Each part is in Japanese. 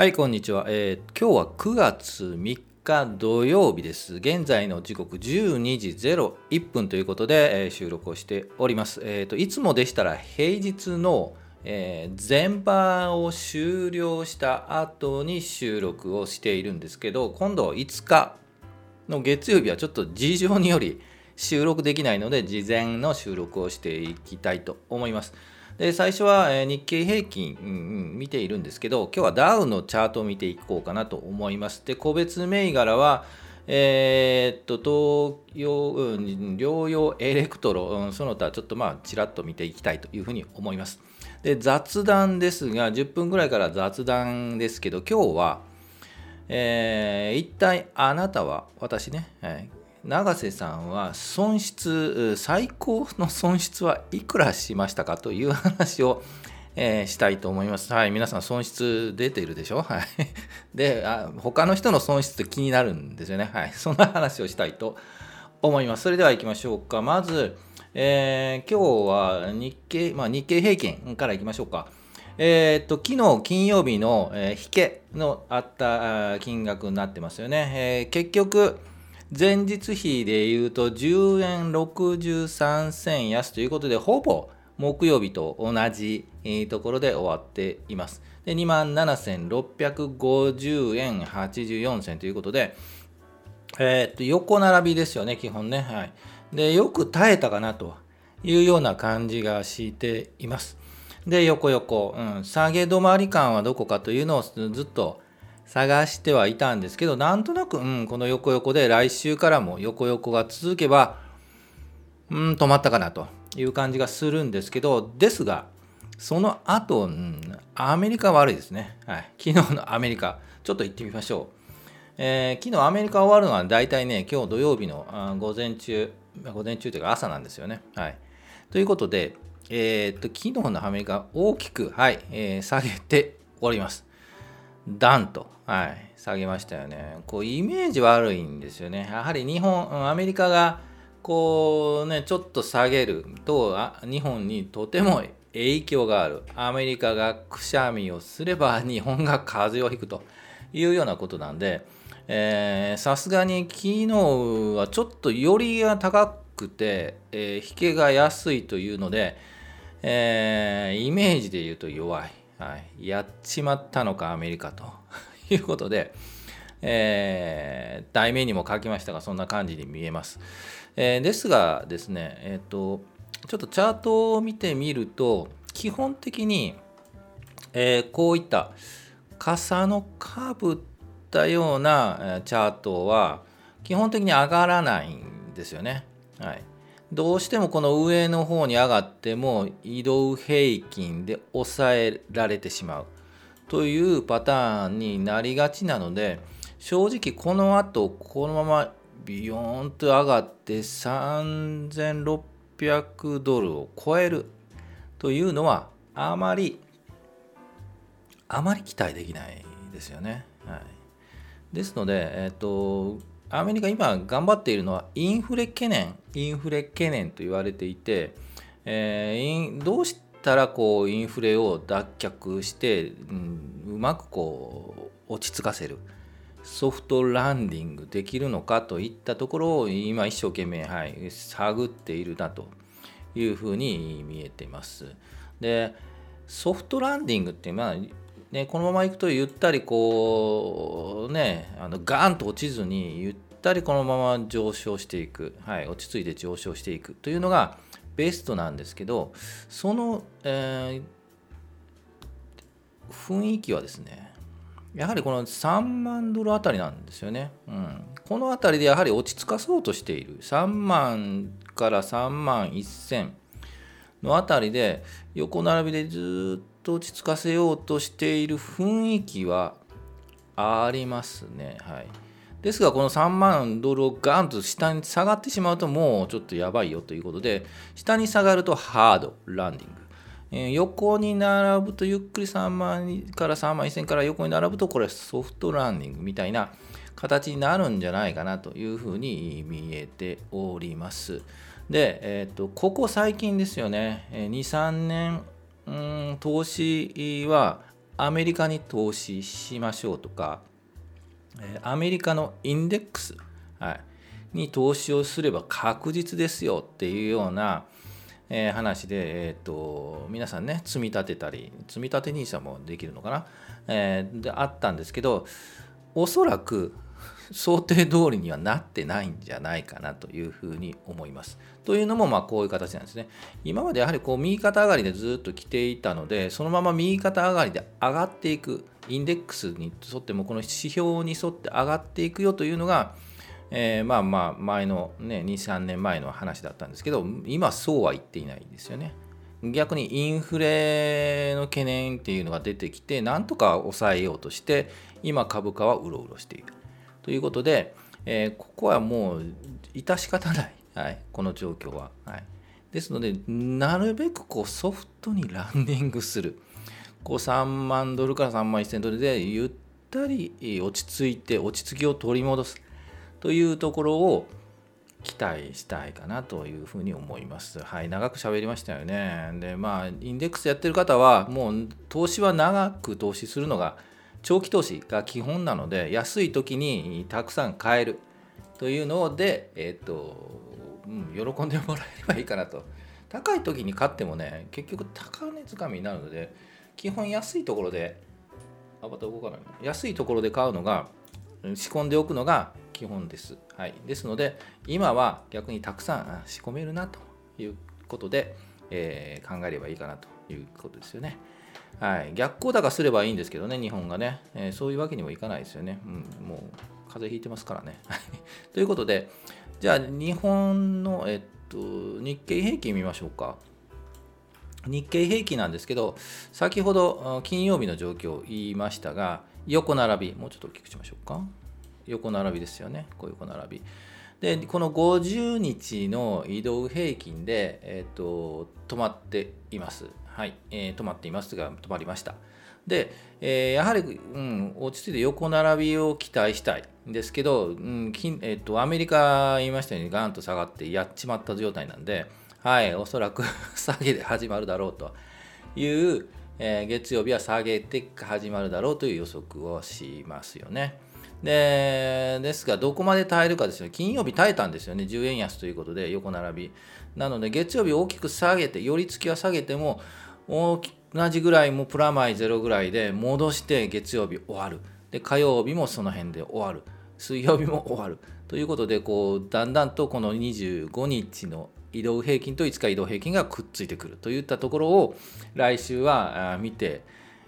はい、こんにちは。今日は9月3日土曜日です。現在の時刻12時01分ということで、収録をしております。いつもでしたら平日の、前半を終了した後に収録をしているんですけど、今度5日の月曜日はちょっと事情により収録できないので、事前の収録をしていきたいと思います。で、最初は日経平均見ているんですけど、今日はダウのチャートを見ていこうかなと思います。で、個別銘柄は、療養エレクトロ、その他ちょっとちらっと見ていきたいというふうに思います。で、雑談ですが、10分ぐらいから雑談ですけど、今日は、一体あなたは、私ね、永瀬さんは最高の損失はいくらしましたかという話を、したいと思います。はい、皆さん損失出ているでしょ。はい。で、他の人の損失って気になるんですよね。はい、そんな話をしたいと思います。それでは行きましょうか。まず、今日は日経平均から行きましょうか。昨日金曜日の、引けのあった金額になってますよね。結局前日比でいうと10円63銭安ということで、ほぼ木曜日と同じところで終わっています。で、27,650 円84銭ということで、横並びですよね、基本ね。はい。で、よく耐えたかなというような感じがしています。で、下げ止まり感はどこかというのをずっと探してはいたんですけど、なんとなく、この横で来週からも横が続けば、止まったかなという感じがするんですけど、ですがその後、アメリカ悪いですね。はい、昨日のアメリカちょっと行ってみましょう。昨日アメリカ終わるのはだいたいね、今日土曜日の午前中というか朝なんですよね。はい、ということで、昨日のアメリカ大きく、下げております。ダンと、下げましたよね。イメージ悪いんですよね。やはりアメリカがちょっと下げると日本にとても影響がある。アメリカがくしゃみをすれば日本が風邪をひくというようなことなんで、さすがに昨日はちょっと寄りが高くて、引けが安いというので、イメージで言うと弱い。やっちまったのかアメリカということで、題名にも書きましたが、そんな感じに見えます。ですがですね、ちょっとチャートを見てみると、基本的に、こういった傘のかぶったようなチャートは基本的に上がらないんですよね。はい。どうしてもこの上の方に上がっても移動平均で抑えられてしまうというパターンになりがちなので、正直この後このままビヨーンと上がって3600ドルを超えるというのはあまり期待できないですよね。はい、ですので、アメリカ今頑張っているのはインフレ懸念と言われていて、どうしたらインフレを脱却して、うまく落ち着かせるソフトランディングできるのかといったところを今一生懸命、探っているなというふうに見えています。で、ソフトランディングってこのままいくとゆったりガーンと落ちずにゆったりこのまま上昇していく、落ち着いて上昇していくというのがベストなんですけど、その、雰囲気はですね、やはりこの3万ドルあたりなんですよね。このあたりでやはり落ち着かそうとしている。3万から3万1000のあたりで横並びでずっと落ち着かせようとしている雰囲気はありますね。はい、ですがこの3万ドルをガンと下に下がってしまうと、もうちょっとやばいよということで、下に下がるとハードランディング、横に並ぶとゆっくり3万から3万1000から横に並ぶと、これソフトランディングみたいな形になるんじゃないかなというふうに見えております。で、ここ最近ですよね、2、3年投資はアメリカに投資しましょうとか、アメリカのインデックス、に投資をすれば確実ですよっていうような話で、皆さんね、積み立てたり、積み立て NISA もできるのかな、であったんですけど、おそらく想定通りにはなってないんじゃないかなというふうに思います。というのも、こういう形なんですね。今までやはり右肩上がりでずっと来ていたので、そのまま右肩上がりで上がっていく、インデックスに沿ってもこの指標に沿って上がっていくよというのが、前のね、2、3年前の話だったんですけど、今そうは言っていないんですよね。逆にインフレの懸念っていうのが出てきて、なんとか抑えようとして、今株価はうろうろしている。ということで、ここはもう致し方ない、この状況は。ですので、なるべくソフトにランディングする。3万ドルから3万1000ドルでゆったり落ち着いて、落ち着きを取り戻すというところを期待したいかなというふうに思います。長く喋りましたよね。で、インデックスやってる方は、もう投資は長く投資するのが、長期投資が基本なので、安い時にたくさん買えるというので、喜んでもらえればいいかなと。高い時に買ってもね、結局高値掴みになるので、基本安いところで、また動かない。安いところで買うのが、仕込んでおくのが基本です。ですので、今は逆にたくさん仕込めるなということで、考えればいいかなということですよね。逆行高すればいいんですけどね、日本がね、そういうわけにもいかないですよね。もう風邪ひいてますからね。ということで、じゃあ日本の、日経平均見ましょうか。日経平均なんですけど、先ほど金曜日の状況を言いましたが、横並び、もうちょっと大きくしましょうか。横並びですよね。こういう横並び。で、この50日の移動平均で、止まっています。止まっていますが、止まりました。で、やはり、落ち着いて横並びを期待したいんですけど、アメリカ言いましたように、ガンと下がってやっちまった状態なんで、おそらく下げで始まるだろうという、月曜日は下げて始まるだろうという予測をしますよね。ですが、どこまで耐えるかですよね。金曜日耐えたんですよね。10円安ということで、横並び。なので、月曜日大きく下げて、寄り付きは下げても、同じぐらい、もうプラマイゼロぐらいで戻して、月曜日終わる。で、火曜日もその辺で終わる。水曜日も終わる。ということで、だんだんとこの25日の移動平均と5日移動平均がくっついてくるといったところを、来週は見て、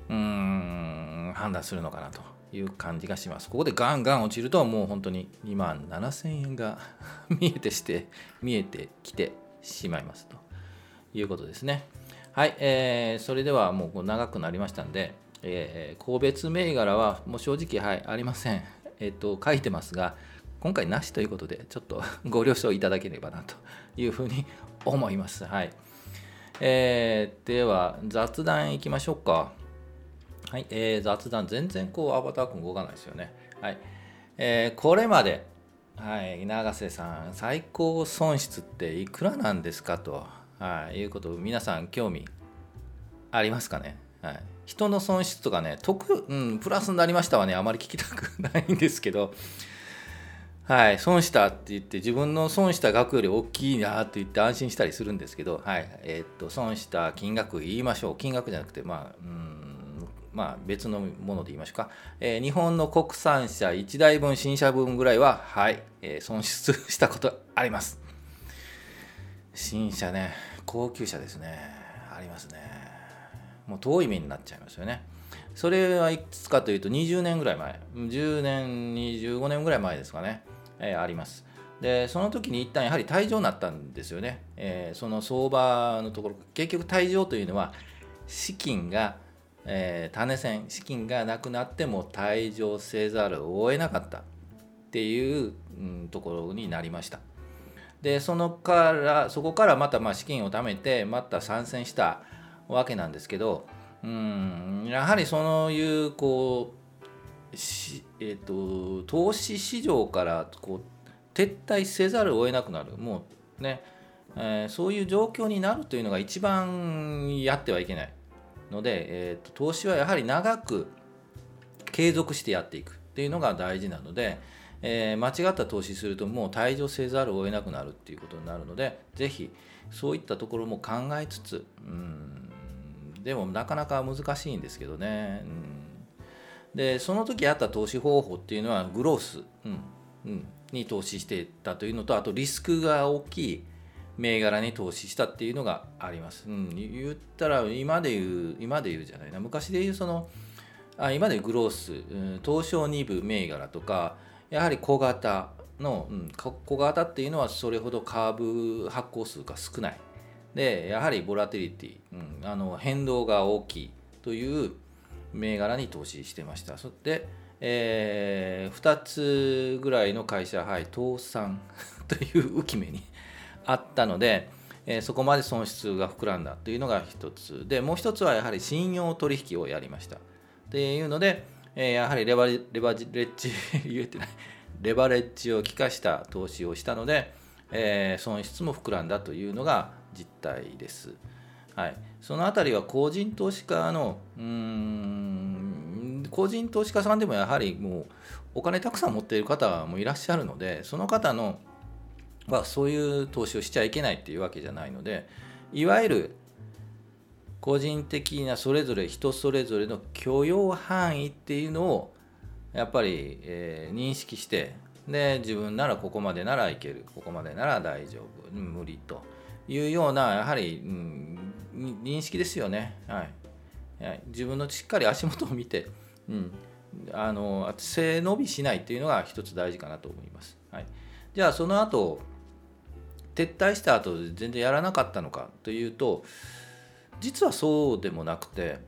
判断するのかなと。いう感じがします。ここでガンガン落ちると、もう本当に2万7000円が見えてきてしまいますということですね。それではもう長くなりましたんで、個別銘柄はもう正直、ありません。書いてますが、今回なしということで、ちょっとご了承いただければなというふうに思います。では雑談いきましょうか。雑談、全然アバター君動かないですよね。これまで、永瀬さん、最高損失っていくらなんですかと、いうことを皆さん興味ありますかね。人の損失とかね、プラスになりましたはね、あまり聞きたくないんですけど、損したって言って、自分の損した額より大きいなって言って安心したりするんですけど、損した金額言いましょう。金額じゃなくて、別のもので言いましょうか。日本の国産車1台分、新車分ぐらいは、損失したことあります。新車ね、高級車ですね。ありますね。もう遠い目になっちゃいますよね。それはいくつかというと、20年ぐらい前、10年、25年ぐらい前ですかね、あります。で、その時に一旦やはり退場になったんですよね。その相場のところ、結局退場というのは、資金がなくなっても退場せざるを得なかったっていう、ところになりました。で、そこからまた資金を貯めて、また参戦したわけなんですけど、やはりそういう投資市場から撤退せざるを得なくなる、もうね、そういう状況になるというのが一番やってはいけない。ので、投資はやはり長く継続してやっていくっていうのが大事なので、間違った投資するともう退場せざるを得なくなるっていうことになるので、ぜひそういったところも考えつつ、でもなかなか難しいんですけどね、でその時あった投資方法っていうのはグロース、に投資していたというのと、あとリスクが大きい銘柄に投資したっていうのがあります、言ったら今で言うじゃないな、昔で言う今でグロース、東証2部銘柄とか、やはり小型の、小型っていうのはそれほど株発行数が少ないで、やはりボラティリティ、変動が大きいという銘柄に投資してました。そで、2つぐらいの会社、倒産という浮き目にあったので、そこまで損失が膨らんだというのが一つで、もう一つはやはり信用取引をやりましたっていうので、やはりレバレッジを利かした投資をしたので、損失も膨らんだというのが実態です、そのあたりは個人投資家さんでもやはりもうお金たくさん持っている方もいらっしゃるので、その方のそういう投資をしちゃいけないっていうわけじゃないので、いわゆる個人的なそれぞれ人それぞれの許容範囲っていうのをやっぱり、認識して、で自分ならここまでならいける、ここまでなら大丈夫、無理というようなやはり、認識ですよね、自分のしっかり足元を見て、背伸びしないっていうのが一つ大事かなと思います、じゃあその後撤退した後全然やらなかったのかというと、実はそうでもなくて、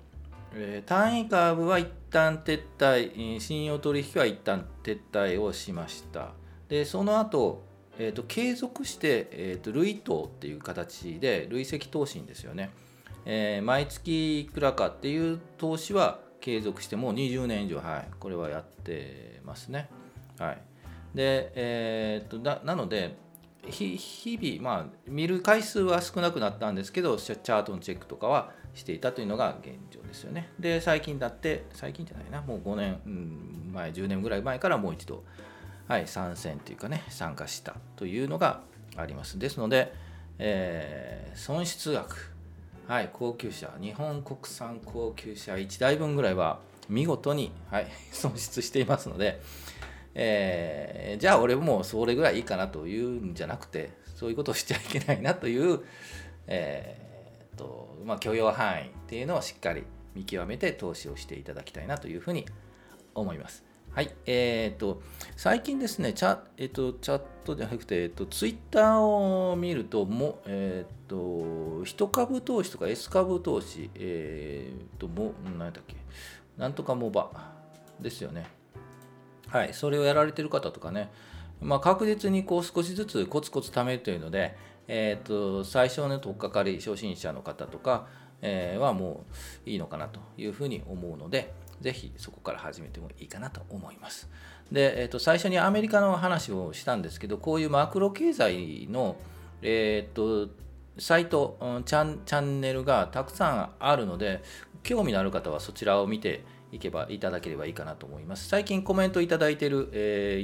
単位株は一旦撤退、信用取引は一旦撤退をしました。で、その後、継続して、累投っていう形で累積投資ですよね、毎月いくらかっていう投資は継続してもう20年以上、これはやってますね。で、なので日々、見る回数は少なくなったんですけど、チャートのチェックとかはしていたというのが現状ですよね。で、最近じゃないな、もう5年前、10年ぐらい前からもう一度、参戦というかね、参加したというのがあります。ですので、損失額、高級車、日本国産高級車1台分ぐらいは見事に、損失していますので、じゃあ俺もそれぐらいいいかなというんじゃなくて、そういうことをしちゃいけないなという、許容範囲っていうのをしっかり見極めて投資をしていただきたいなというふうに思います。最近ですね、チャットじゃなくて、ツイッターを見ると1株投資とか S 株投資、なんとかモバですよね。それをやられてる方とかね、確実に少しずつコツコツ貯めるというので、最初の取っかかり初心者の方とかはもういいのかなというふうに思うので、ぜひそこから始めてもいいかなと思います。で、最初にアメリカの話をしたんですけど、こういうマクロ経済の、サイト、チャンネルがたくさんあるので、興味のある方はそちらを見ていただければいいかなと思います。最近コメントいただいている、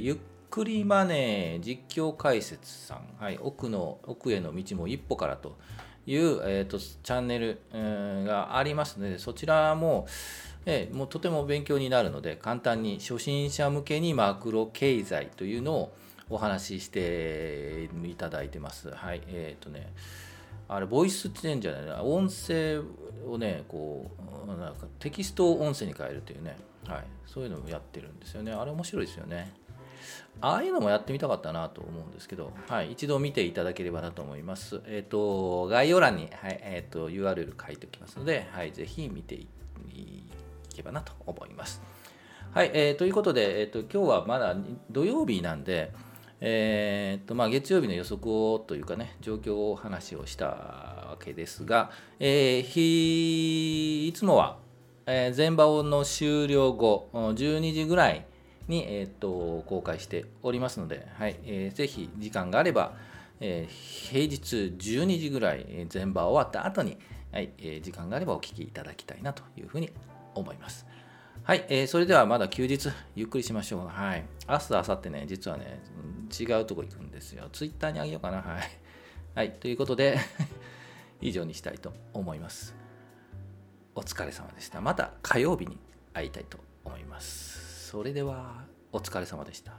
ゆっくりマネー実況解説さん、奥への道も一歩からという、チャンネル、がありますので、そちらも、もうとても勉強になるので、簡単に初心者向けにマクロ経済というのをお話ししていただいてます。あれボイスチェンジャーじゃない、音声をね、なんかテキストを音声に変えるというね、そういうのもやってるんですよね。あれ面白いですよね。ああいうのもやってみたかったなと思うんですけど、一度見ていただければなと思います。概要欄に、URL 書いておきますので、ぜひ見ていけばなと思います。ということで、今日はまだ土曜日なんで、月曜日の予測をというかね、状況をお話をしたわけですが、いつもは、前場の終了後12時ぐらいに、公開しておりますので、ぜひ時間があれば、平日12時ぐらい、前場終わった後にはい、時間があればお聞きいただきたいなというふうに思います。はい、それではまだ休日ゆっくりしましょう。はい、明日明後日ね、実はね、違うとこ行くんですよ。ツイッターにあげようかな。はい、はい、ということで以上にしたいと思います。お疲れ様でした。また火曜日に会いたいと思います。それではお疲れ様でした。